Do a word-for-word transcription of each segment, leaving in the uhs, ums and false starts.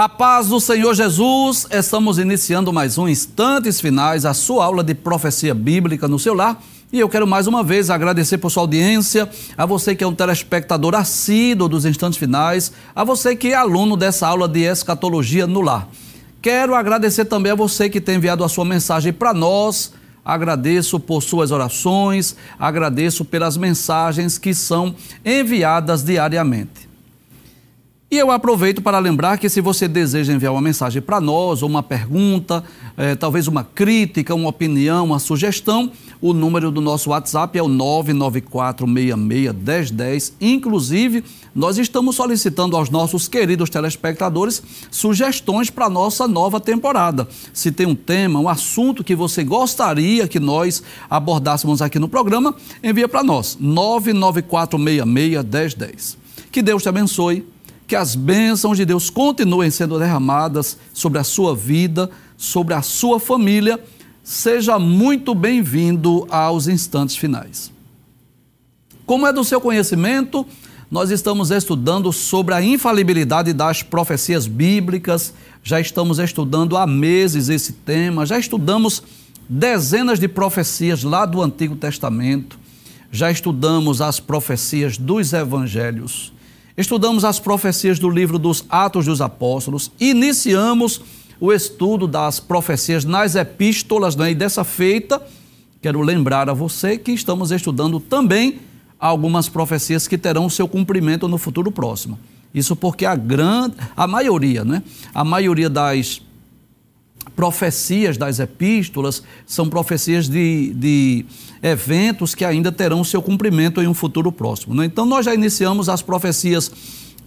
A paz do Senhor Jesus, estamos iniciando mais um Instantes Finais, a sua aula de profecia bíblica no seu lar. E eu quero mais uma vez agradecer por sua audiência, a você que é um telespectador assíduo dos Instantes Finais, a você que é aluno dessa aula de escatologia no lar. Quero agradecer também a você que tem enviado a sua mensagem para nós. Agradeço por suas orações, agradeço pelas mensagens que são enviadas diariamente. E eu aproveito para lembrar que se você deseja enviar uma mensagem para nós, ou uma pergunta, eh, talvez uma crítica, uma opinião, uma sugestão, o número do nosso WhatsApp é o nove nove quatro seis seis um zero um zero. Inclusive, nós estamos solicitando aos nossos queridos telespectadores sugestões para a nossa nova temporada. Se tem um tema, um assunto que você gostaria que nós abordássemos aqui no programa, envia para nós, nove nove quatro seis seis um zero um zero. Que Deus te abençoe. Que as bênçãos de Deus continuem sendo derramadas sobre a sua vida, sobre a sua família. Seja muito bem-vindo aos Instantes Finais. Como é do seu conhecimento, nós estamos estudando sobre a infalibilidade das profecias bíblicas. Já estamos estudando há meses esse tema. Já estudamos dezenas de profecias lá do Antigo Testamento. Já estudamos as profecias dos Evangelhos. Estudamos as profecias do livro dos Atos dos Apóstolos, iniciamos o estudo das profecias nas epístolas, né? E dessa feita, quero lembrar a você que estamos estudando também algumas profecias que terão seu cumprimento no futuro próximo. Isso porque a grande, a maioria, né? A maioria das profecias das epístolas são profecias de, de eventos que ainda terão seu cumprimento em um futuro próximo, né? Então, nós já iniciamos as profecias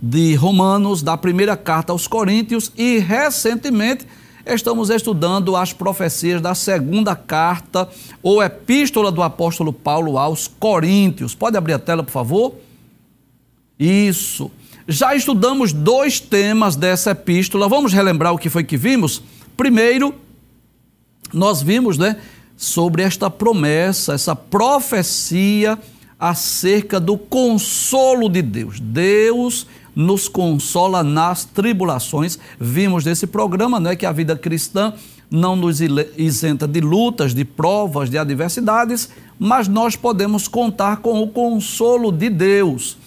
de Romanos, da primeira carta aos Coríntios e, recentemente, estamos estudando as profecias da segunda carta ou epístola do apóstolo Paulo aos Coríntios. Pode abrir a tela, por favor? Isso. Já estudamos dois temas dessa epístola. Vamos relembrar o que foi que vimos? Primeiro, nós vimos, né, sobre esta promessa, essa profecia acerca do consolo de Deus. Deus nos consola nas tribulações. Vimos nesse programa, né, que a vida cristã não nos isenta de lutas, de provas, de adversidades, mas nós podemos contar com o consolo de Deus.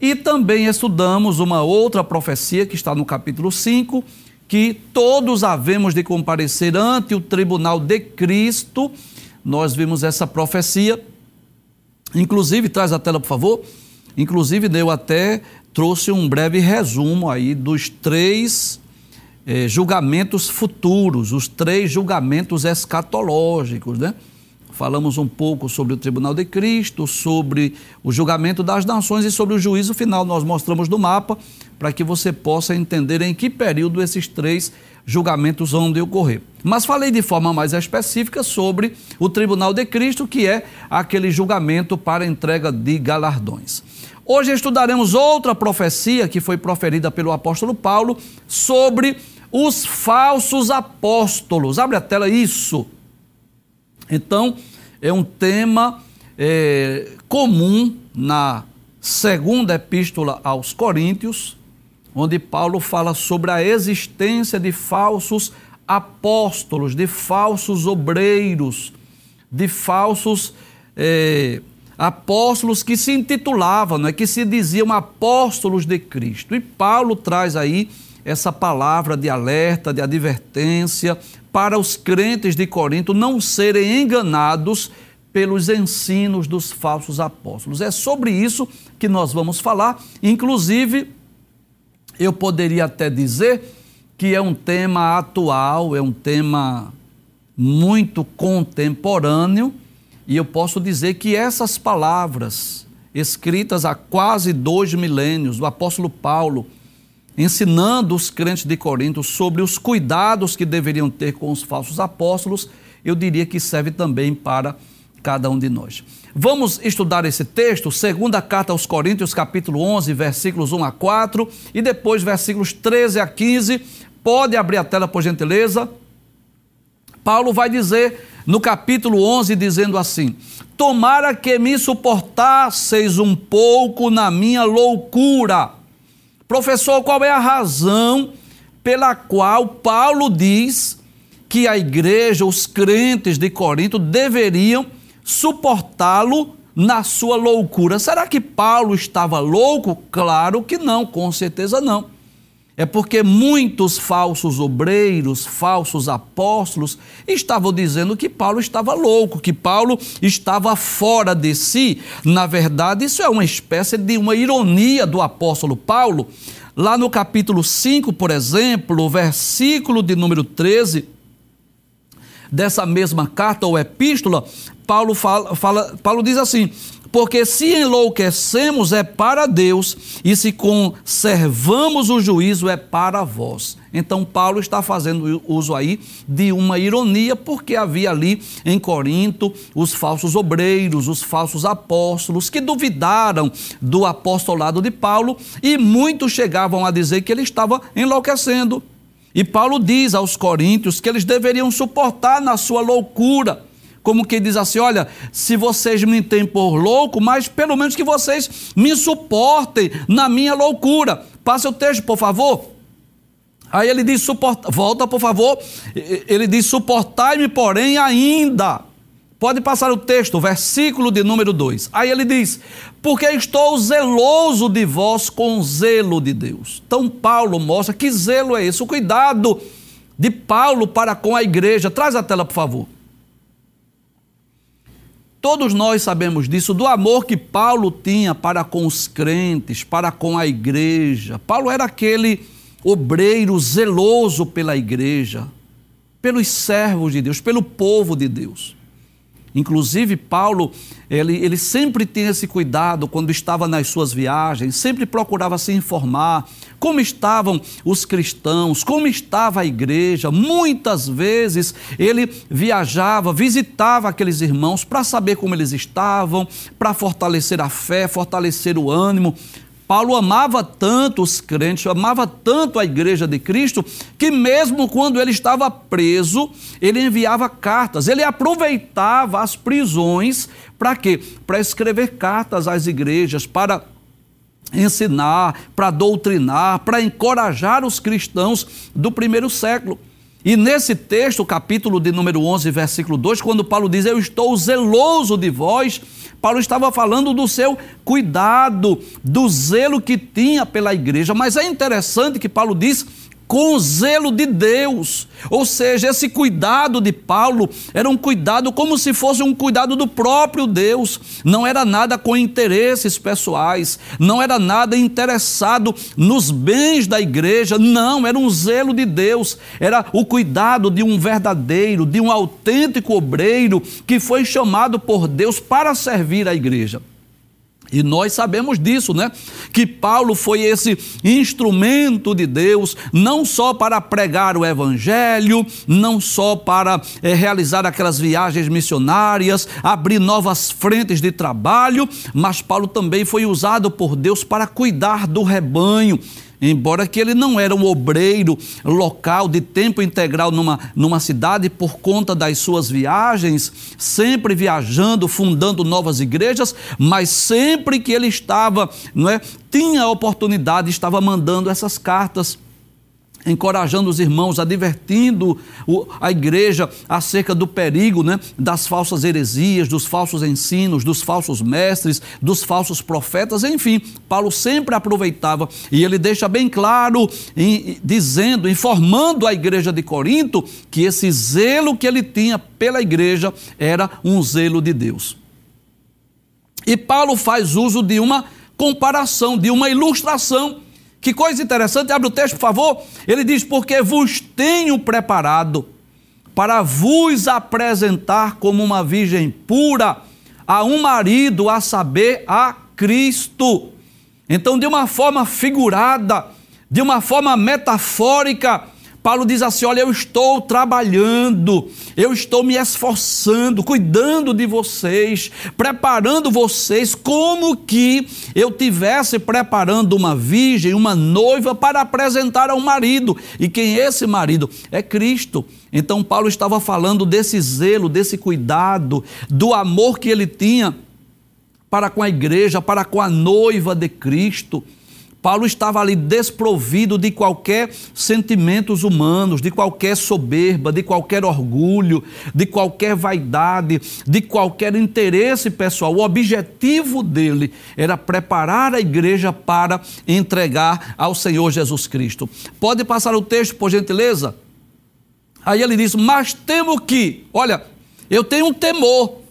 E também estudamos uma outra profecia que está no capítulo cinco, que todos havemos de comparecer ante o tribunal de Cristo. Nós vimos essa profecia, inclusive, traz a tela por favor, inclusive eu até trouxe um breve resumo aí dos três eh, julgamentos futuros, os três julgamentos escatológicos, né? Falamos um pouco sobre o tribunal de Cristo, sobre o julgamento das nações e sobre o juízo final. Nós mostramos no mapa para que você possa entender em que período esses três julgamentos vão ocorrer. Mas falei de forma mais específica sobre o tribunal de Cristo, que é aquele julgamento para entrega de galardões. Hoje estudaremos outra profecia que foi proferida pelo apóstolo Paulo sobre os falsos apóstolos. Abre a tela, isso. Então, é um tema é, comum na segunda epístola aos Coríntios, onde Paulo fala sobre a existência de falsos apóstolos, de falsos obreiros, de falsos é, apóstolos que se intitulavam, né, que se diziam apóstolos de Cristo. E Paulo traz aí essa palavra de alerta, de advertência para os crentes de Corinto não serem enganados pelos ensinos dos falsos apóstolos. É sobre isso que nós vamos falar. Inclusive, eu poderia até dizer que é um tema atual, é um tema muito contemporâneo, e eu posso dizer que essas palavras, escritas há quase dois milênios, do apóstolo Paulo, ensinando os crentes de Corinto sobre os cuidados que deveriam ter com os falsos apóstolos, eu diria que serve também para cada um de nós. Vamos estudar esse texto, segunda carta aos Coríntios, capítulo onze, versículos um a quatro, e depois versículos treze a quinze. Pode abrir a tela, por gentileza. Paulo vai dizer no capítulo onze, dizendo assim: tomara que me suportasseis um pouco na minha loucura. Professor, qual é a razão pela qual Paulo diz que a igreja, os crentes de Corinto, deveriam suportá-lo na sua loucura. Será que Paulo estava louco? Claro que não, com certeza não. É porque muitos falsos obreiros, falsos apóstolos, estavam dizendo que Paulo estava louco, que Paulo estava fora de si. Na verdade, isso é uma espécie de uma ironia do apóstolo Paulo. Lá no capítulo cinco, por exemplo, o versículo de número treze, dessa mesma carta ou epístola, Paulo, fala, fala, Paulo diz assim: porque se enlouquecemos é para Deus, e se conservamos o juízo é para vós. Então Paulo está fazendo uso aí de uma ironia, porque havia ali em Corinto os falsos obreiros, os falsos apóstolos, que duvidaram do apostolado de Paulo, e muitos chegavam a dizer que ele estava enlouquecendo. E Paulo diz aos coríntios que eles deveriam suportar na sua loucura, como que diz assim: olha, se vocês me têm por louco, mas pelo menos que vocês me suportem na minha loucura. Passa o texto, por favor. Aí ele diz, suporta, volta por favor, ele diz, suportai-me porém ainda. Pode passar o texto, versículo de número dois. Aí ele diz, porque estou zeloso de vós com zelo de Deus. Então Paulo mostra que zelo é esse, o cuidado de Paulo para com a igreja. Traz a tela, por favor. Todos nós sabemos disso, do amor que Paulo tinha para com os crentes, para com a igreja. Paulo era aquele obreiro zeloso pela igreja, pelos servos de Deus, pelo povo de Deus. Inclusive, Paulo, ele, ele sempre tinha esse cuidado quando estava nas suas viagens, sempre procurava se informar como estavam os cristãos, como estava a igreja. Muitas vezes ele viajava, visitava aqueles irmãos para saber como eles estavam, para fortalecer a fé, fortalecer o ânimo. Paulo amava tanto os crentes, amava tanto a igreja de Cristo, que mesmo quando ele estava preso, ele enviava cartas, ele aproveitava as prisões para quê? Para escrever cartas às igrejas, para ensinar, para doutrinar, para encorajar os cristãos do primeiro século. E nesse texto, capítulo de número onze, versículo dois, quando Paulo diz, eu estou zeloso de vós, Paulo estava falando do seu cuidado, do zelo que tinha pela igreja. Mas é interessante que Paulo diz, com o zelo de Deus. Ou seja, esse cuidado de Paulo era um cuidado como se fosse um cuidado do próprio Deus. Não era nada com interesses pessoais, não era nada interessado nos bens da igreja, não, era um zelo de Deus, era o cuidado de um verdadeiro, de um autêntico obreiro que foi chamado por Deus para servir a igreja. E nós sabemos disso, né? Que Paulo foi esse instrumento de Deus, não só para pregar o Evangelho, não só para é, realizar aquelas viagens missionárias, abrir novas frentes de trabalho, mas Paulo também foi usado por Deus para cuidar do rebanho. Embora que ele não era um obreiro local de tempo integral numa, numa cidade, por conta das suas viagens, sempre viajando, fundando novas igrejas, mas sempre que ele estava, não é, tinha a oportunidade, estava mandando essas cartas, encorajando os irmãos, advertindo a igreja acerca do perigo, né, das falsas heresias, dos falsos ensinos, dos falsos mestres, dos falsos profetas, enfim, Paulo sempre aproveitava, e ele deixa bem claro, em, dizendo, informando a igreja de Corinto, que esse zelo que ele tinha pela igreja era um zelo de Deus. E Paulo faz uso de uma comparação, de uma ilustração. Que coisa interessante, abre o texto, por favor. Ele diz, porque vos tenho preparado para vos apresentar como uma virgem pura a um marido, a saber, a Cristo. Então, de uma forma figurada, de uma forma metafórica, Paulo diz assim, olha, eu estou trabalhando, eu estou me esforçando, cuidando de vocês, preparando vocês, como que eu estivesse preparando uma virgem, uma noiva para apresentar ao marido. E quem é esse marido? É Cristo. Então Paulo estava falando desse zelo, desse cuidado, do amor que ele tinha para com a igreja, para com a noiva de Cristo. Paulo estava ali desprovido de qualquer sentimentos humanos, de qualquer soberba, de qualquer orgulho, de qualquer vaidade, de qualquer interesse pessoal. O objetivo dele era preparar a igreja para entregar ao Senhor Jesus Cristo. Pode passar o texto, por gentileza? Aí ele diz, mas temo que, olha, eu tenho um temor.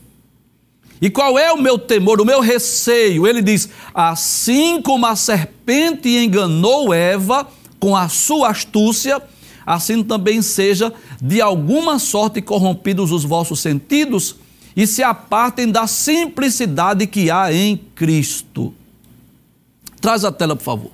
E qual é o meu temor, o meu receio? Ele diz, assim como a serpente enganou Eva com a sua astúcia, assim também seja de alguma sorte corrompidos os vossos sentidos e se apartem da simplicidade que há em Cristo. Traz a tela, por favor.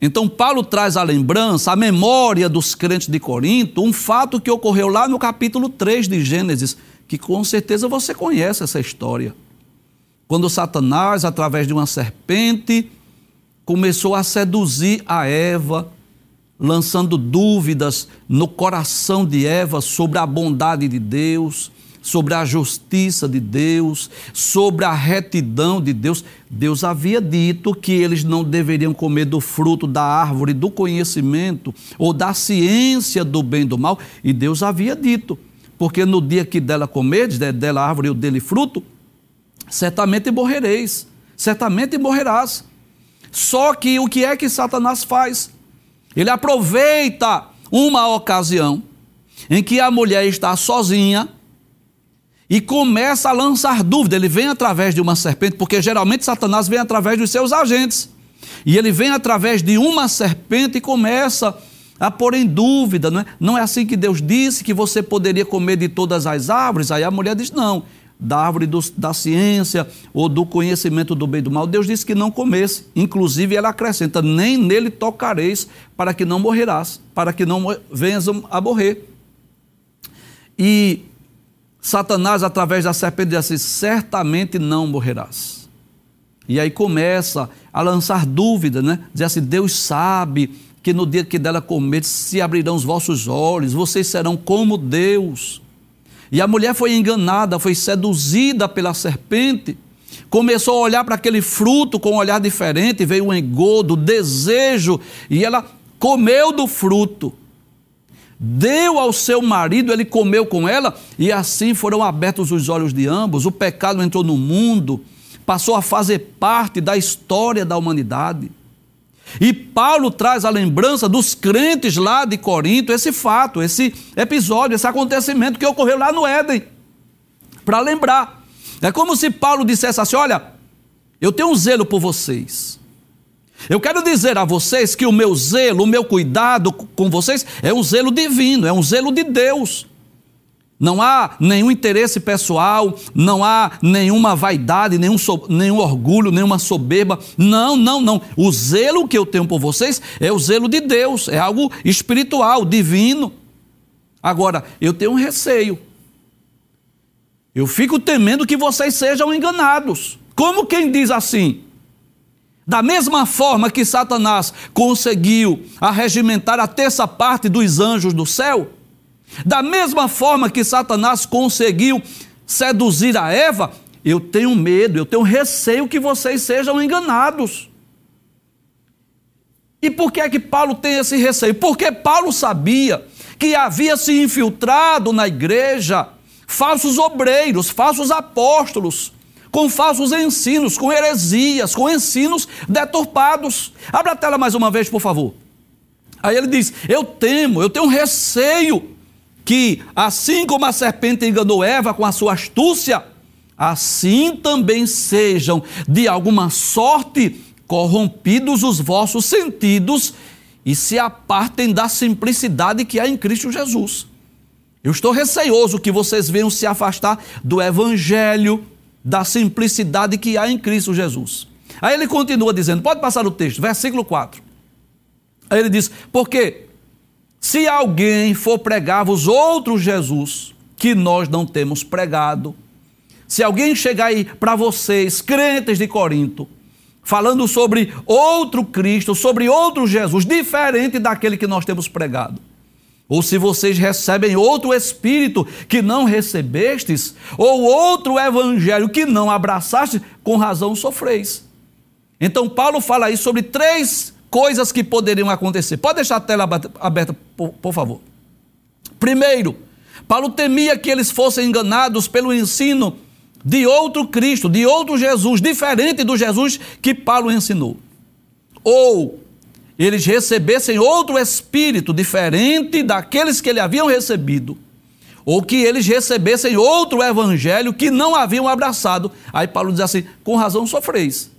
Então, Paulo traz à lembrança, à memória dos crentes de Corinto, um fato que ocorreu lá no capítulo três de Gênesis, que com certeza você conhece essa história. Quando Satanás, através de uma serpente, começou a seduzir a Eva, lançando dúvidas no coração de Eva sobre a bondade de Deus, sobre a justiça de Deus, sobre a retidão de Deus. Deus havia dito que eles não deveriam comer do fruto da árvore do conhecimento ou da ciência do bem e do mal, e Deus havia dito, porque no dia que dela comerdes, dela árvore ou dele fruto, certamente morrereis, certamente morrerás. Só que o que é que Satanás faz? Ele aproveita uma ocasião em que a mulher está sozinha e começa a lançar dúvida. Ele vem através de uma serpente, porque geralmente Satanás vem através dos seus agentes. E ele vem através de uma serpente e começa a pôr em dúvida, não é? Não é assim que Deus disse que você poderia comer de todas as árvores? Aí a mulher diz, não, da árvore do, da ciência ou do conhecimento do bem e do mal, Deus disse que não comesse. Inclusive ela acrescenta, nem nele tocareis para que não morrerás, para que não venhas a morrer. E Satanás, através da serpente, diz assim, certamente não morrerás. E aí começa a lançar dúvida, né? Diz assim, Deus sabe que no dia que dela comer, se abrirão os vossos olhos, vocês serão como Deus. E a mulher foi enganada, foi seduzida pela serpente, começou a olhar para aquele fruto com um olhar diferente, veio o engodo, o desejo, e ela comeu do fruto, deu ao seu marido, ele comeu com ela, e assim foram abertos os olhos de ambos, o pecado entrou no mundo, passou a fazer parte da história da humanidade. E Paulo traz a lembrança dos crentes lá de Corinto, esse fato, esse episódio, esse acontecimento que ocorreu lá no Éden, para lembrar. É como se Paulo dissesse assim, olha, eu tenho um zelo por vocês. Eu quero dizer a vocês que o meu zelo, o meu cuidado com vocês é um zelo divino, é um zelo de Deus. Não há nenhum interesse pessoal, não há nenhuma vaidade, nenhum, so, nenhum orgulho, nenhuma soberba. Não, não, não. O zelo que eu tenho por vocês é o zelo de Deus, é algo espiritual, divino. Agora, eu tenho um receio. Eu fico temendo que vocês sejam enganados. Como quem diz assim? Da mesma forma que Satanás conseguiu arregimentar a terça parte dos anjos do céu, da mesma forma que Satanás conseguiu seduzir a Eva, eu tenho medo, eu tenho receio que vocês sejam enganados. E por que é que Paulo tem esse receio? Porque Paulo sabia que havia se infiltrado na igreja falsos obreiros, falsos apóstolos, com falsos ensinos, com heresias, com ensinos deturpados. Abra a tela mais uma vez, por favor. Aí ele diz, eu temo, eu tenho receio que assim como a serpente enganou Eva com a sua astúcia, assim também sejam de alguma sorte corrompidos os vossos sentidos e se apartem da simplicidade que há em Cristo Jesus. Eu estou receioso que vocês venham se afastar do Evangelho, da simplicidade que há em Cristo Jesus. Aí ele continua dizendo, pode passar o texto, versículo quatro. Aí ele diz, por quê? Se alguém for pregar-vos outro Jesus, que nós não temos pregado, se alguém chegar aí para vocês, crentes de Corinto, falando sobre outro Cristo, sobre outro Jesus, diferente daquele que nós temos pregado, ou se vocês recebem outro Espírito que não recebestes, ou outro Evangelho que não abraçastes, com razão sofreis. Então Paulo fala aí sobre três coisas que poderiam acontecer. Pode deixar a tela aberta, por, por favor. Primeiro, Paulo temia que eles fossem enganados pelo ensino de outro Cristo, de outro Jesus, diferente do Jesus que Paulo ensinou. Ou eles recebessem outro espírito diferente daqueles que ele haviam recebido. Ou que eles recebessem outro evangelho que não haviam abraçado. Aí Paulo diz assim, com razão sofreis.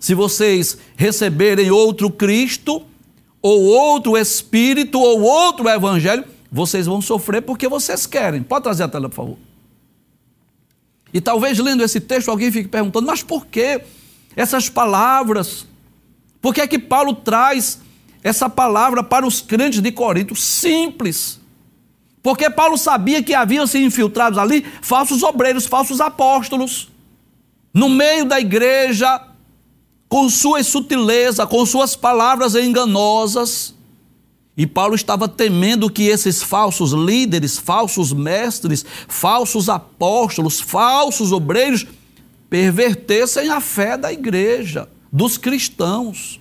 Se vocês receberem outro Cristo, ou outro espírito, ou outro evangelho, vocês vão sofrer porque vocês querem. Pode trazer a tela, por favor. E talvez lendo esse texto alguém fique perguntando, mas por que essas palavras? Por que é que Paulo traz essa palavra para os crentes de Corinto? Simples. Porque Paulo sabia que haviam se infiltrados ali falsos obreiros, falsos apóstolos, no meio da igreja, com sua sutileza, com suas palavras enganosas. E Paulo estava temendo que esses falsos líderes, falsos mestres, falsos apóstolos, falsos obreiros, pervertessem a fé da igreja, dos cristãos.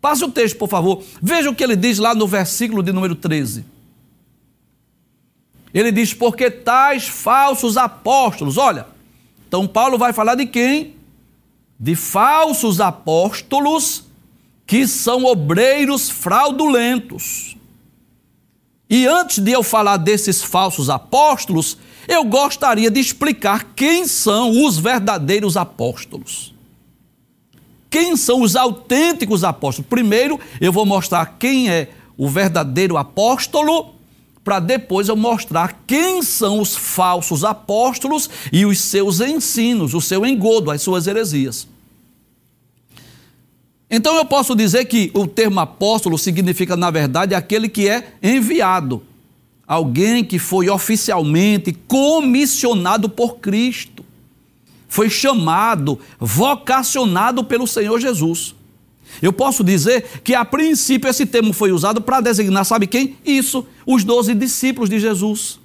Passe o texto, por favor. Veja o que ele diz lá no versículo de número treze. Ele diz, porque tais falsos apóstolos, olha, então Paulo vai falar de quem? De falsos apóstolos que são obreiros fraudulentos. E antes de eu falar desses falsos apóstolos, eu gostaria de explicar quem são os verdadeiros apóstolos. Quem são os autênticos apóstolos? Primeiro, eu vou mostrar quem é o verdadeiro apóstolo, para depois eu mostrar quem são os falsos apóstolos e os seus ensinos, o seu engodo, as suas heresias. Então eu posso dizer que o termo apóstolo significa, na verdade, aquele que é enviado, alguém que foi oficialmente comissionado por Cristo, foi chamado, vocacionado pelo Senhor Jesus. Eu posso dizer que a princípio esse termo foi usado para designar, sabe quem? Isso, os doze discípulos de Jesus,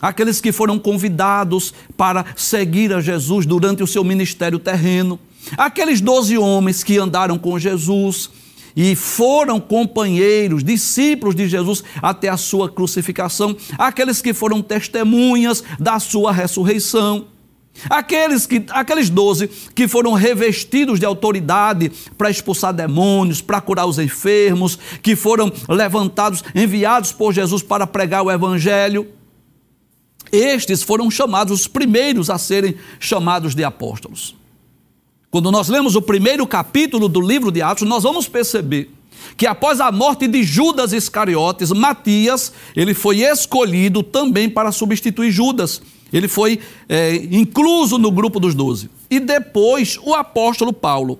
aqueles que foram convidados para seguir a Jesus durante o seu ministério terreno, aqueles doze homens que andaram com Jesus e foram companheiros, discípulos de Jesus até a sua crucificação, aqueles que foram testemunhas da sua ressurreição. Aqueles, que, aqueles doze que foram revestidos de autoridade para expulsar demônios, para curar os enfermos, que foram levantados, enviados por Jesus para pregar o evangelho. Estes foram chamados, os primeiros a serem chamados de apóstolos. Quando nós lemos o primeiro capítulo do livro de Atos, nós vamos perceber que após a morte de Judas Iscariotes, Matias, ele foi escolhido também para substituir Judas. Ele foi é, incluso no grupo dos doze. E depois o apóstolo Paulo,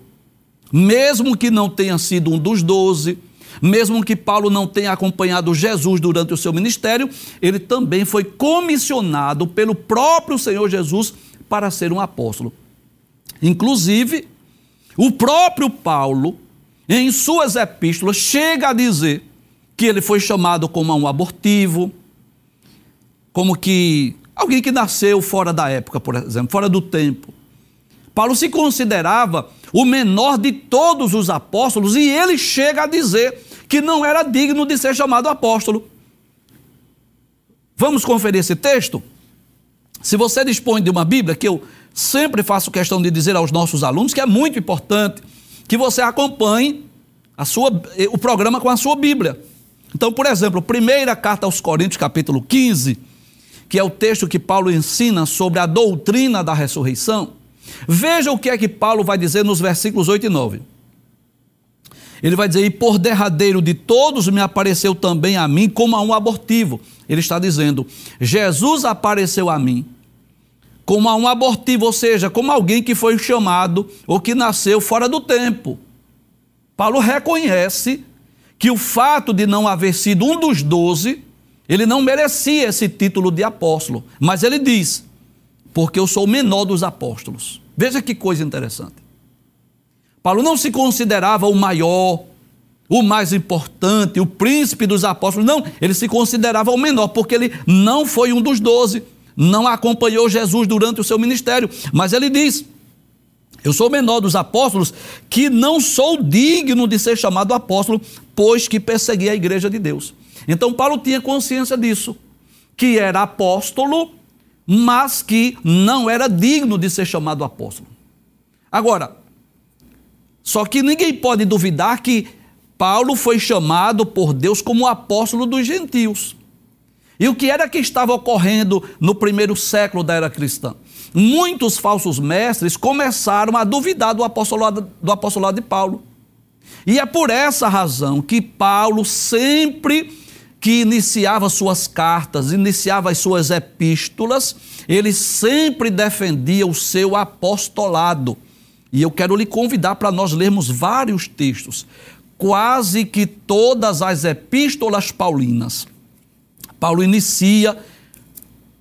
mesmo que não tenha sido um dos doze, mesmo que Paulo não tenha acompanhado Jesus durante o seu ministério, ele também foi comissionado pelo próprio Senhor Jesus para ser um apóstolo. Inclusive, o próprio Paulo, em suas epístolas, chega a dizer que ele foi chamado como um abortivo, como que alguém que nasceu fora da época, por exemplo, fora do tempo. Paulo se considerava o menor de todos os apóstolos e ele chega a dizer que não era digno de ser chamado apóstolo. Vamos conferir esse texto? Se você dispõe de uma Bíblia, que eu sempre faço questão de dizer aos nossos alunos, que é muito importante que você acompanhe a sua, o programa com a sua Bíblia. Então, por exemplo, primeira carta aos Coríntios, capítulo quinze, que é o texto que Paulo ensina sobre a doutrina da ressurreição. Veja o que é que Paulo vai dizer nos versículos oito e nove. Ele vai dizer, e por derradeiro de todos me apareceu também a mim como a um abortivo. Ele está dizendo, Jesus apareceu a mim como a um abortivo, ou seja, como alguém que foi chamado ou que nasceu fora do tempo. Paulo reconhece que o fato de não haver sido um dos doze, ele não merecia esse título de apóstolo, mas ele diz, porque eu sou o menor dos apóstolos. Veja que coisa interessante. Paulo não se considerava o maior, o mais importante, o príncipe dos apóstolos. Não, ele se considerava o menor, porque ele não foi um dos doze, não acompanhou Jesus durante o seu ministério. Mas ele diz, Eu sou o menor dos apóstolos, que não sou digno de ser chamado apóstolo, pois que persegui a igreja de Deus. Então Paulo tinha consciência disso, que era apóstolo, mas que não era digno de ser chamado apóstolo. Agora, só que ninguém pode duvidar que Paulo foi chamado por Deus como apóstolo dos gentios. E o que era que estava ocorrendo no primeiro século da era cristã? Muitos falsos mestres começaram a duvidar do apostolado, do apostolado de Paulo. E é por essa razão que Paulo, sempre que iniciava suas cartas, iniciava as suas epístolas, ele sempre defendia o seu apostolado. E eu quero lhe convidar para nós lermos vários textos. Quase que todas as epístolas paulinas, Paulo inicia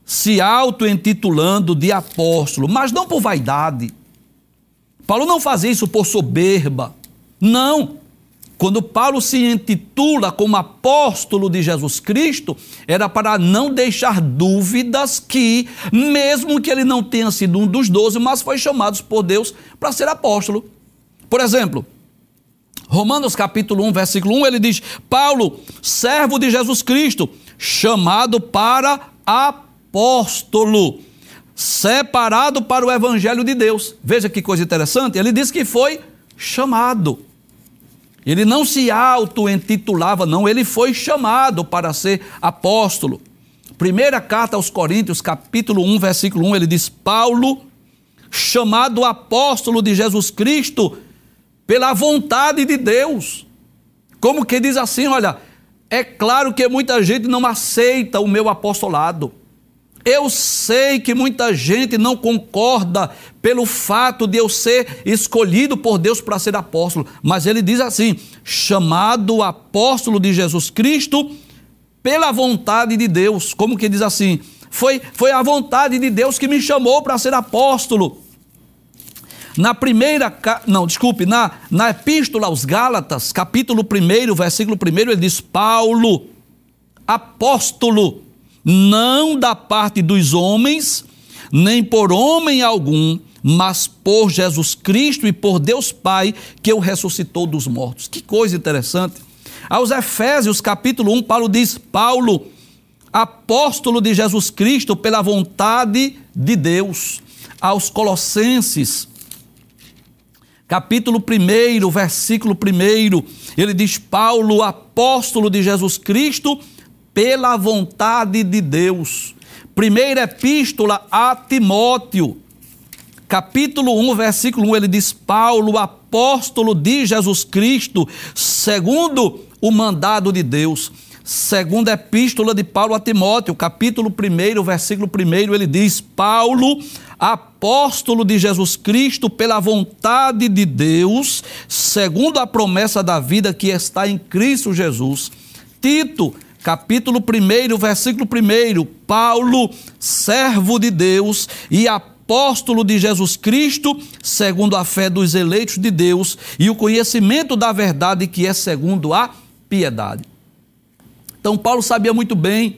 se auto-intitulando de apóstolo, mas não por vaidade. Paulo não fazia isso por soberba, não. Quando Paulo se intitula como apóstolo de Jesus Cristo, era para não deixar dúvidas que, mesmo que ele não tenha sido um dos doze, mas foi chamado por Deus para ser apóstolo. Por exemplo, Romanos capítulo um, versículo um, ele diz: Paulo, servo de Jesus Cristo, chamado para apóstolo. Apóstolo, separado para o evangelho de Deus. Veja que coisa interessante, ele diz que foi chamado. Ele não se auto-intitulava, não, ele foi chamado para ser apóstolo. Primeira carta aos Coríntios, capítulo um, versículo um, ele diz: Paulo, chamado apóstolo de Jesus Cristo, pela vontade de Deus. Como que diz assim, olha, é claro que muita gente não aceita o meu apostolado. Eu sei que muita gente não concorda pelo fato de eu ser escolhido por Deus para ser apóstolo, mas ele diz assim: chamado apóstolo de Jesus Cristo pela vontade de Deus. Como que diz assim? Foi, foi a vontade de Deus que me chamou para ser apóstolo. Na primeira, não, desculpe, na, na epístola aos Gálatas, capítulo um, versículo um, ele diz: Paulo, apóstolo, não da parte dos homens, nem por homem algum, mas por Jesus Cristo e por Deus Pai, que o ressuscitou dos mortos. Que coisa interessante. Aos Efésios capítulo um, Paulo diz: Paulo, apóstolo de Jesus Cristo pela vontade de Deus. Aos Colossenses capítulo um, versículo um, ele diz: Paulo, apóstolo de Jesus Cristo pela vontade de Deus. Primeira epístola a Timóteo, capítulo um, versículo um, ele diz: Paulo, apóstolo de Jesus Cristo, segundo o mandado de Deus. Segunda epístola de Paulo a Timóteo, capítulo um, versículo um, ele diz: Paulo, apóstolo de Jesus Cristo, pela vontade de Deus, segundo a promessa da vida que está em Cristo Jesus. Tito, capítulo um, versículo um, Paulo, servo de Deus e apóstolo de Jesus Cristo, segundo a fé dos eleitos de Deus e o conhecimento da verdade que é segundo a piedade. Então Paulo sabia muito bem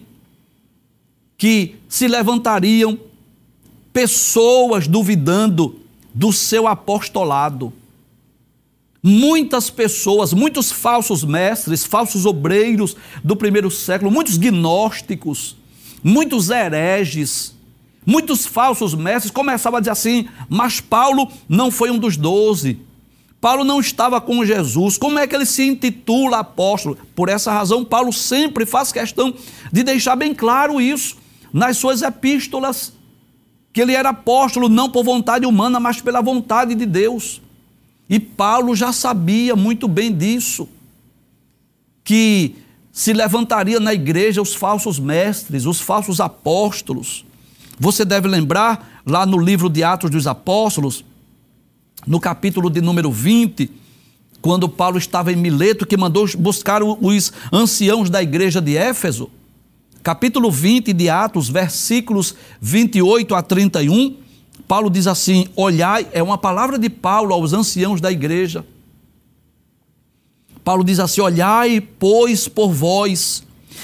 que se levantariam pessoas duvidando do seu apostolado. Muitas pessoas, muitos falsos mestres, falsos obreiros do primeiro século, muitos gnósticos, muitos hereges, muitos falsos mestres começavam a dizer assim: mas Paulo não foi um dos doze, Paulo não estava com Jesus, como é que ele se intitula apóstolo? Por essa razão, Paulo sempre faz questão de deixar bem claro isso nas suas epístolas, que ele era apóstolo não por vontade humana, mas pela vontade de Deus. E Paulo já sabia muito bem disso, que se levantaria na igreja os falsos mestres, os falsos apóstolos. Você deve lembrar, lá no livro de Atos dos Apóstolos, no capítulo de número vinte, quando Paulo estava em Mileto, que mandou buscar os anciãos da igreja de Éfeso, capítulo vinte de Atos, versículos vinte e oito a trinta e um, Paulo diz assim: olhai, é uma palavra de Paulo aos anciãos da igreja. Paulo diz assim: olhai, pois, por vós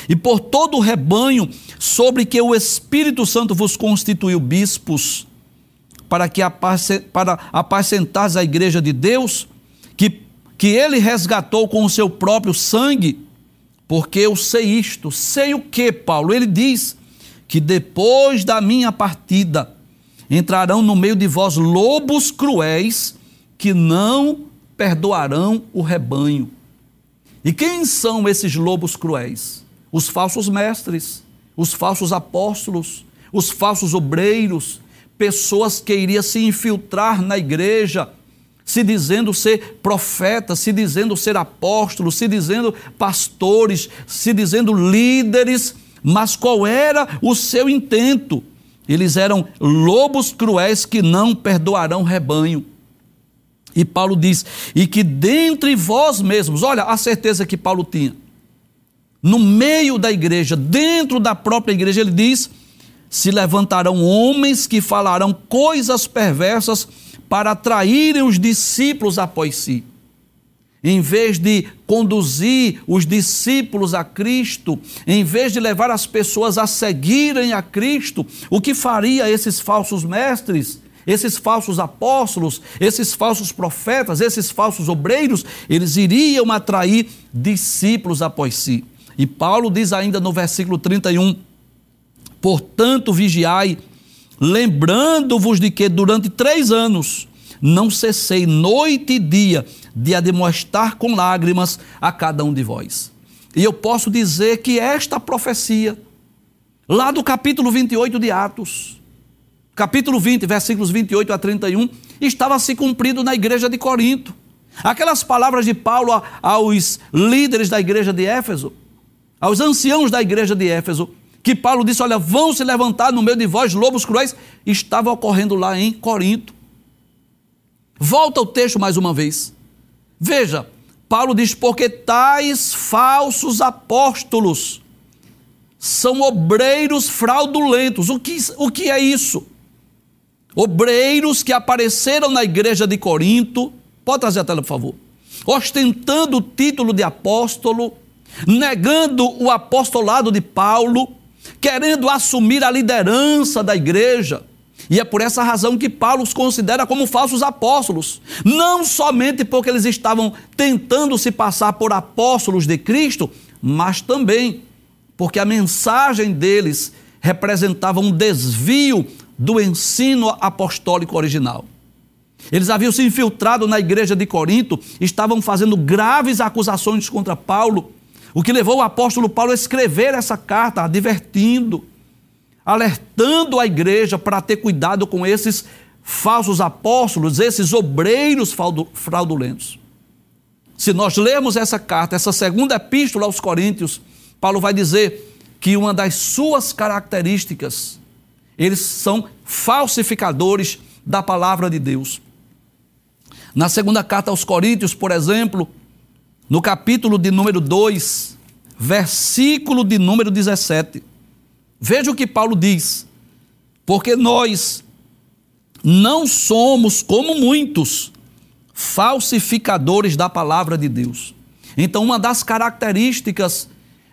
e por todo o rebanho sobre que o Espírito Santo vos constituiu bispos, para que apacentas a igreja de Deus, que, que ele resgatou com o seu próprio sangue, porque eu sei isto. Sei o que, Paulo? Ele diz que depois da minha partida, entrarão no meio de vós lobos cruéis, que não perdoarão o rebanho. E quem são esses lobos cruéis? Os falsos mestres, os falsos apóstolos, os falsos obreiros, pessoas que iriam se infiltrar na igreja, se dizendo ser profetas, se dizendo ser apóstolos, se dizendo pastores, se dizendo líderes, mas qual era o seu intento? Eles eram lobos cruéis que não perdoarão rebanho. E Paulo diz, e que dentre vós mesmos, olha a certeza que Paulo tinha, no meio da igreja, dentro da própria igreja, ele diz, se levantarão homens que falarão coisas perversas para atraírem os discípulos após si. Em vez de conduzir os discípulos a Cristo, em vez de levar as pessoas a seguirem a Cristo, o que faria esses falsos mestres? Esses falsos apóstolos, esses falsos profetas, esses falsos obreiros, eles iriam atrair discípulos após si. E Paulo diz ainda no versículo trinta e um, portanto vigiai, lembrando-vos de que durante três anos não cessei noite e dia de admoestar com lágrimas a cada um de vós. E eu posso dizer que esta profecia, lá do capítulo vinte e oito de Atos, capítulo vinte, versículos vinte e oito a trinta e um, estava se cumprindo na igreja de Corinto. Aquelas palavras de Paulo aos líderes da igreja de Éfeso, aos anciãos da igreja de Éfeso, que Paulo disse, olha, vão se levantar no meio de vós lobos cruéis, estava ocorrendo lá em Corinto. Volta o texto mais uma vez. Veja, Paulo diz, porque tais falsos apóstolos são obreiros fraudulentos. O que, o que é isso? Obreiros que apareceram na igreja de Corinto, pode trazer a tela por favor, ostentando o título de apóstolo, negando o apostolado de Paulo, querendo assumir a liderança da igreja, e é por essa razão que Paulo os considera como falsos apóstolos, não somente porque eles estavam tentando se passar por apóstolos de Cristo, mas também porque a mensagem deles representava um desvio do ensino apostólico original. Eles haviam se infiltrado na igreja de Corinto, estavam fazendo graves acusações contra Paulo, o que levou o apóstolo Paulo a escrever essa carta, advertindo, alertando a igreja para ter cuidado com esses falsos apóstolos, esses obreiros fraudulentos. Se nós lermos essa carta, essa segunda epístola aos Coríntios, Paulo vai dizer que uma das suas características, eles são falsificadores da palavra de Deus. Na segunda carta aos Coríntios, por exemplo, no capítulo de número dois, versículo de número dezessete, veja o que Paulo diz, porque nós não somos como muitos falsificadores da palavra de Deus. Então, uma das características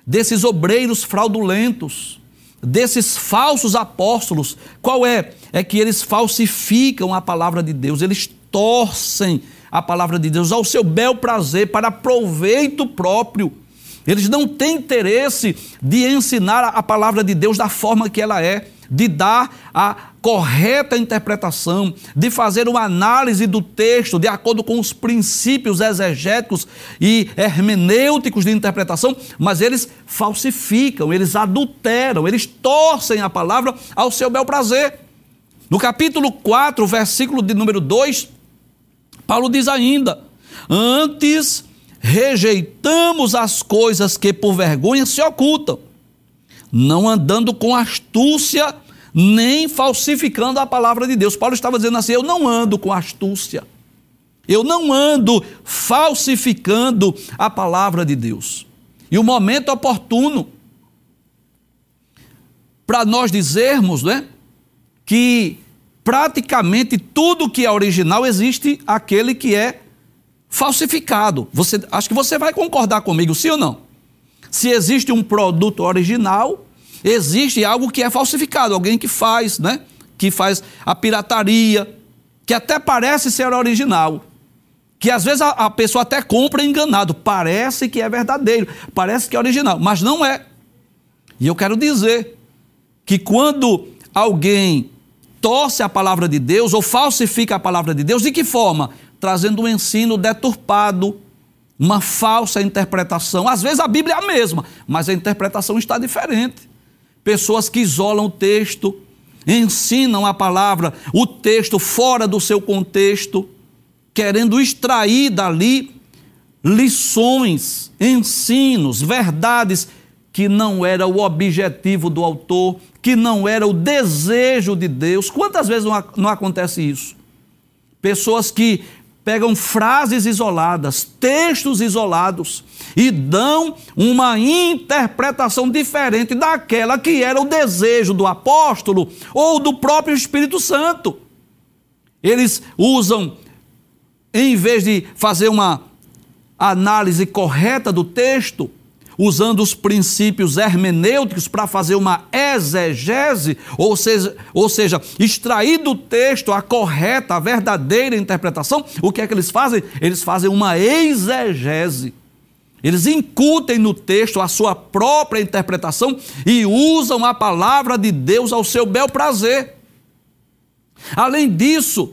desses obreiros fraudulentos, desses falsos apóstolos, qual é? É que eles falsificam a palavra de Deus, eles torcem a palavra de Deus ao seu bel prazer, para proveito próprio. Eles não têm interesse de ensinar a palavra de Deus da forma que ela é, de dar a correta interpretação, de fazer uma análise do texto de acordo com os princípios exegéticos e hermenêuticos de interpretação, mas eles falsificam, eles adulteram, eles torcem a palavra ao seu bel prazer. No capítulo quatro, versículo de número dois, Paulo diz ainda, antes rejeitamos as coisas que por vergonha se ocultam, não andando com astúcia, nem falsificando a palavra de Deus. Paulo estava dizendo assim, eu não ando com astúcia, eu não ando falsificando a palavra de Deus. E o momento oportuno para nós dizermos, né, que praticamente tudo que é original existe aquele que é falsificado. Você, acho que você vai concordar comigo, sim ou não? Se existe um produto original, existe algo que é falsificado, alguém que faz, né? que faz a pirataria, que até parece ser original, que às vezes a, a pessoa até compra enganado, parece que é verdadeiro, parece que é original, mas não é. E eu quero dizer que quando alguém torce a palavra de Deus ou falsifica a palavra de Deus, de que forma? Trazendo um ensino deturpado, uma falsa interpretação. Às vezes a Bíblia é a mesma, mas a interpretação está diferente. Pessoas que isolam o texto, ensinam a palavra, o texto fora do seu contexto, querendo extrair dali lições, ensinos, verdades que não era o objetivo do autor, que não era o desejo de Deus. Quantas vezes não, não acontece isso? Pessoas que pegam frases isoladas, textos isolados e dão uma interpretação diferente daquela que era o desejo do apóstolo ou do próprio Espírito Santo. Eles usam, em vez de fazer uma análise correta do texto, usando os princípios hermenêuticos para fazer uma exegese, ou seja, ou seja, extrair do texto a correta, a verdadeira interpretação, o que é que eles fazem? Eles fazem uma exegese. Eles incutem no texto a sua própria interpretação e usam a palavra de Deus ao seu bel prazer. Além disso,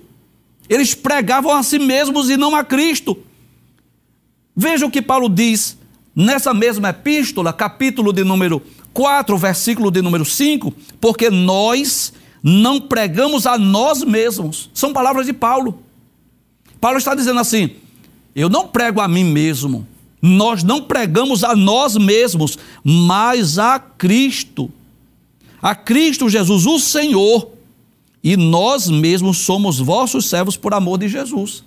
eles pregavam a si mesmos e não a Cristo. Veja o que Paulo diz nessa mesma epístola, capítulo de número quatro, versículo de número cinco, porque nós não pregamos a nós mesmos. São palavras de Paulo. Paulo está dizendo assim: eu não prego a mim mesmo, nós não pregamos a nós mesmos, mas a Cristo, a Cristo Jesus, o Senhor, e nós mesmos somos vossos servos por amor de Jesus.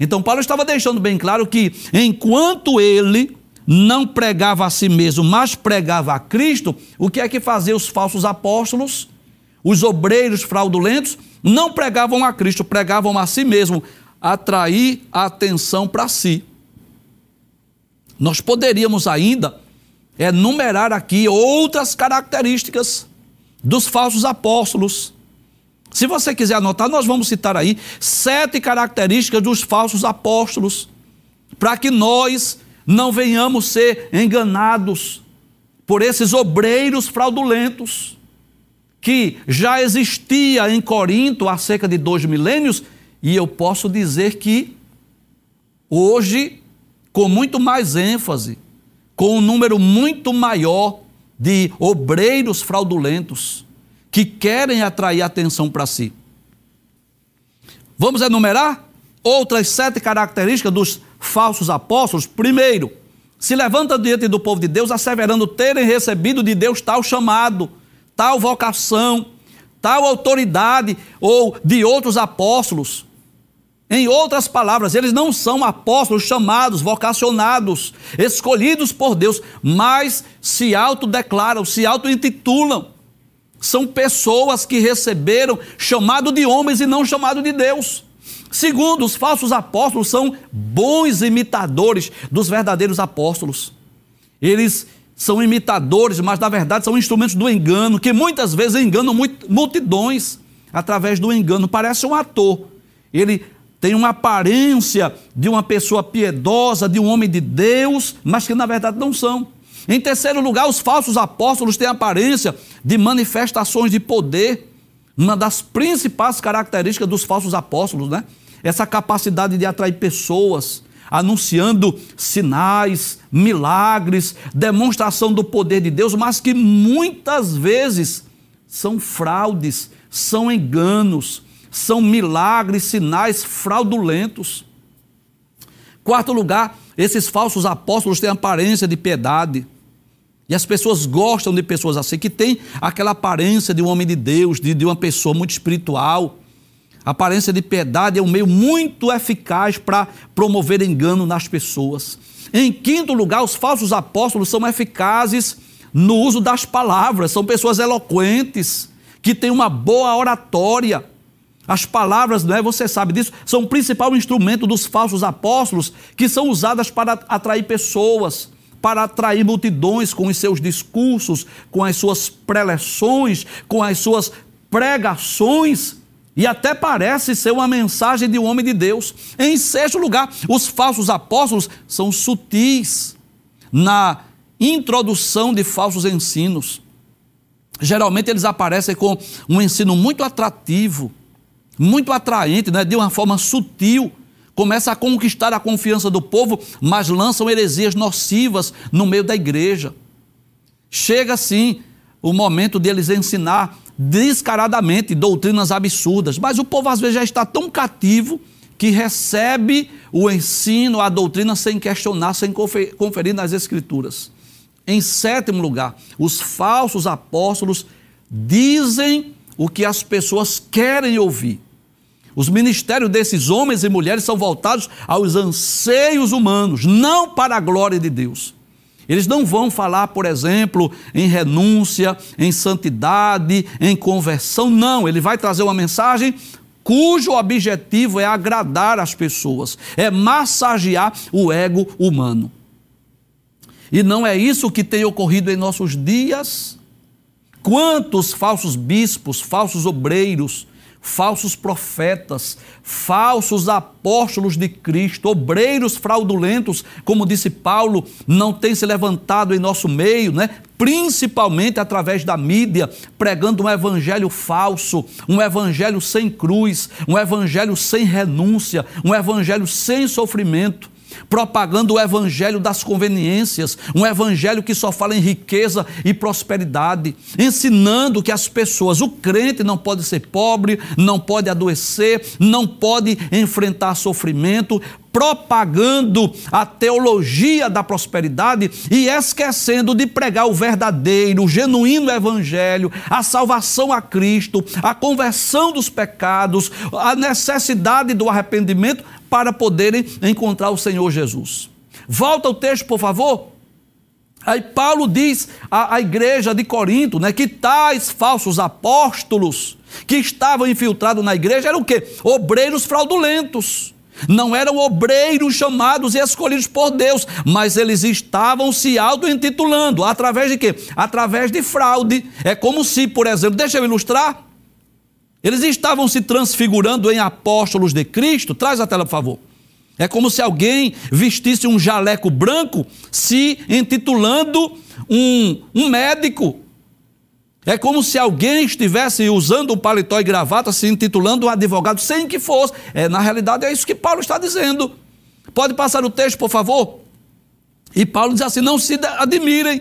Então Paulo estava deixando bem claro que enquanto ele não pregava a si mesmo, mas pregava a Cristo, o que é que faziam os falsos apóstolos, os obreiros fraudulentos? Não pregavam a Cristo, pregavam a si mesmo, atrair a atenção para si. Nós poderíamos ainda enumerar aqui outras características dos falsos apóstolos. Se você quiser anotar, nós vamos citar aí sete características dos falsos apóstolos, para que nós não venhamos ser enganados por esses obreiros fraudulentos, que já existia em Corinto há cerca de dois milênios, e eu posso dizer que hoje, com muito mais ênfase, com um número muito maior de obreiros fraudulentos, que querem atrair atenção para si. Vamos enumerar outras sete características dos falsos apóstolos. Primeiro, se levanta diante do povo de Deus, asseverando terem recebido de Deus tal chamado, tal vocação, tal autoridade, ou de outros apóstolos. Em outras palavras, eles não são apóstolos chamados, vocacionados, escolhidos por Deus, mas se autodeclaram, se autointitulam. São pessoas que receberam chamado de homens e não chamado de Deus. Segundo, os falsos apóstolos são bons imitadores dos verdadeiros apóstolos. Eles são imitadores, mas na verdade são instrumentos do engano, que muitas vezes enganam multidões através do engano. Parece um ator. Ele tem uma aparência de uma pessoa piedosa, de um homem de Deus, mas que na verdade não são. Em terceiro lugar, os falsos apóstolos têm a aparência de manifestações de poder, uma das principais características dos falsos apóstolos, né? Essa capacidade de atrair pessoas, anunciando sinais, milagres, demonstração do poder de Deus, mas que muitas vezes são fraudes, são enganos, são milagres, sinais fraudulentos. Quarto lugar, esses falsos apóstolos têm a aparência de piedade. E as pessoas gostam de pessoas assim, que têm aquela aparência de um homem de Deus, de, de uma pessoa muito espiritual. A aparência de piedade é um meio muito eficaz para promover engano nas pessoas. Em quinto lugar, os falsos apóstolos são eficazes no uso das palavras. São pessoas eloquentes, que têm uma boa oratória. As palavras, não é? Você sabe disso, são o principal instrumento dos falsos apóstolos, que são usadas para atrair pessoas, para atrair multidões com os seus discursos, com as suas preleções, com as suas pregações e até parece ser uma mensagem de um homem de Deus. Em sexto lugar, os falsos apóstolos são sutis na introdução de falsos ensinos. Geralmente eles aparecem com um ensino muito atrativo, muito atraente, né? De uma forma sutil, começa a conquistar a confiança do povo, mas lançam heresias nocivas no meio da igreja. Chega sim o momento de eles ensinar descaradamente doutrinas absurdas, mas o povo às vezes já está tão cativo que recebe o ensino, a doutrina sem questionar, sem conferir nas escrituras. Em sétimo lugar, os falsos apóstolos dizem o que as pessoas querem ouvir. Os ministérios desses homens e mulheres são voltados aos anseios humanos, não para a glória de Deus. Eles não vão falar, por exemplo, em renúncia, em santidade, em conversão, não. Ele vai trazer uma mensagem cujo objetivo é agradar as pessoas, é massagear o ego humano. E não é isso que tem ocorrido em nossos dias? Quantos falsos bispos, falsos obreiros, falsos profetas, falsos apóstolos de Cristo, obreiros fraudulentos, como disse Paulo, não tem se levantado em nosso meio, né? Principalmente através da mídia, pregando um evangelho falso, um evangelho sem cruz, um evangelho sem renúncia, um evangelho sem sofrimento, propagando o evangelho das conveniências, um evangelho que só fala em riqueza e prosperidade, ensinando que as pessoas, o crente não pode ser pobre, não pode adoecer, não pode enfrentar sofrimento, propagando a teologia da prosperidade e esquecendo de pregar o verdadeiro, o genuíno evangelho, a salvação a Cristo, a conversão dos pecados, a necessidade do arrependimento para poderem encontrar o Senhor Jesus. Volta o texto, por favor. Aí Paulo diz à, à igreja de Corinto, né, que tais falsos apóstolos que estavam infiltrados na igreja eram o quê? Obreiros fraudulentos. Não eram obreiros chamados e escolhidos por Deus, mas eles estavam se auto-intitulando. Através de quê? Através de fraude. É como se, por exemplo, deixa eu ilustrar. Eles estavam se transfigurando em apóstolos de Cristo. Traz a tela, por favor. É como se alguém vestisse um jaleco branco, se intitulando um, um médico. É como se alguém estivesse usando um paletó e gravata, se intitulando um advogado, sem que fosse. É, na realidade, é isso que Paulo está dizendo. Pode passar o texto, por favor? E Paulo diz assim, não se admirem.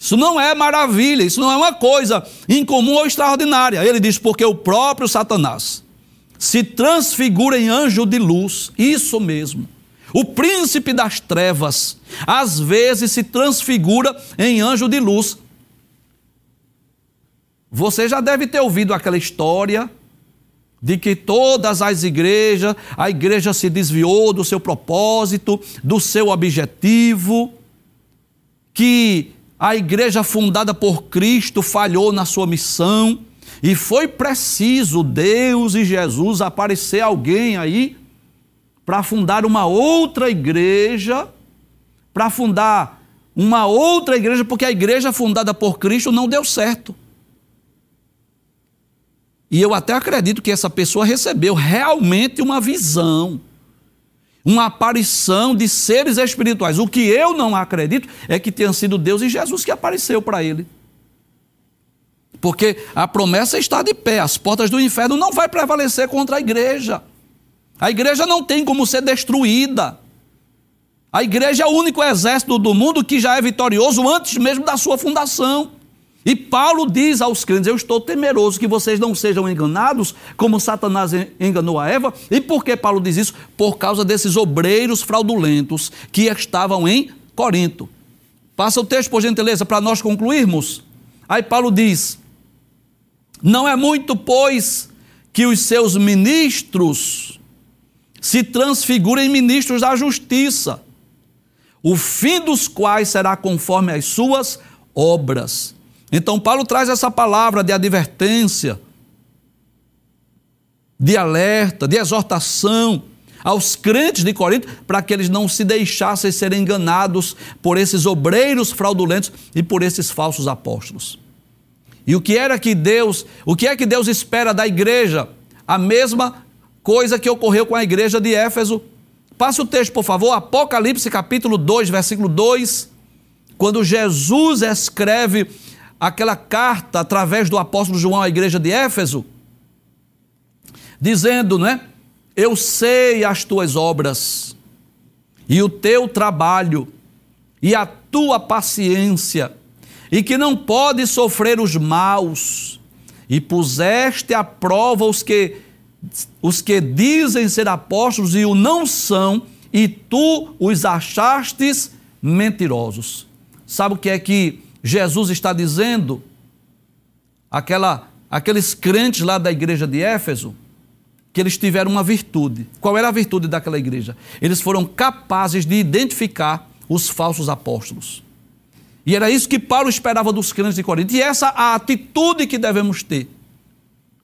Isso não é maravilha, isso não é uma coisa incomum ou extraordinária. Ele diz, porque o próprio Satanás se transfigura em anjo de luz, isso mesmo. O príncipe das trevas, às vezes se transfigura em anjo de luz. Você já deve ter ouvido aquela história de que todas as igrejas, a igreja se desviou do seu propósito, do seu objetivo, que a igreja fundada por Cristo falhou na sua missão e foi preciso Deus e Jesus aparecer alguém aí para fundar uma outra igreja, para fundar uma outra igreja, porque a igreja fundada por Cristo não deu certo. E eu até acredito que essa pessoa recebeu realmente uma visão, uma aparição de seres espirituais. O que eu não acredito é que tenha sido Deus e Jesus que apareceu para ele. Porque a promessa está de pé, as portas do inferno não vão prevalecer contra a igreja. A igreja não tem como ser destruída. A igreja é o único exército do mundo que já é vitorioso antes mesmo da sua fundação. E Paulo diz aos crentes, eu estou temeroso que vocês não sejam enganados, como Satanás enganou a Eva. E por que Paulo diz isso? Por causa desses obreiros fraudulentos que estavam em Corinto. Passa o texto, por gentileza, para nós concluirmos. Aí Paulo diz, não é muito, pois, que os seus ministros se transfigurem em ministros da justiça, o fim dos quais será conforme as suas obras. Então Paulo traz essa palavra de advertência, de alerta, de exortação aos crentes de Corinto, para que eles não se deixassem ser enganados por esses obreiros fraudulentos e por esses falsos apóstolos. E o que era que Deus, o que é que Deus espera da igreja? A mesma coisa que ocorreu com a igreja de Éfeso. Passe o texto, por favor, Apocalipse capítulo dois, versículo dois, quando Jesus escreve aquela carta através do apóstolo João à igreja de Éfeso, dizendo, né? Eu sei as tuas obras e o teu trabalho e a tua paciência, e que não podes sofrer os maus, e puseste à prova os que os que dizem ser apóstolos e o não são, e tu os achastes mentirosos. Sabe o que é que Jesus está dizendo? Aquela, aqueles crentes lá da igreja de Éfeso, que eles tiveram uma virtude. Qual era a virtude daquela igreja? Eles foram capazes de identificar os falsos apóstolos. E era isso que Paulo esperava dos crentes de Corinto. E essa é a atitude que devemos ter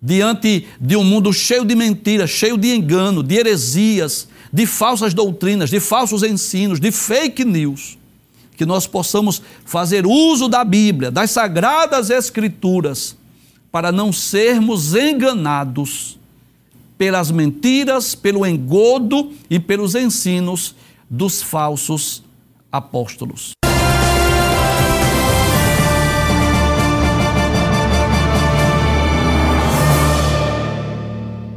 diante de um mundo cheio de mentiras, cheio de engano, de heresias, de falsas doutrinas, de falsos ensinos, de fake news, que nós possamos fazer uso da Bíblia, das Sagradas Escrituras, para não sermos enganados pelas mentiras, pelo engodo e pelos ensinos dos falsos apóstolos.